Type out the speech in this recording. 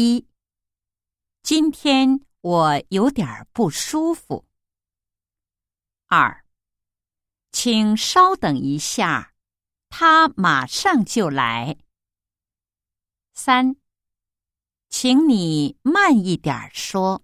一、今天我有点不舒服。二、请稍等一下，他马上就来。三、请你慢一点说。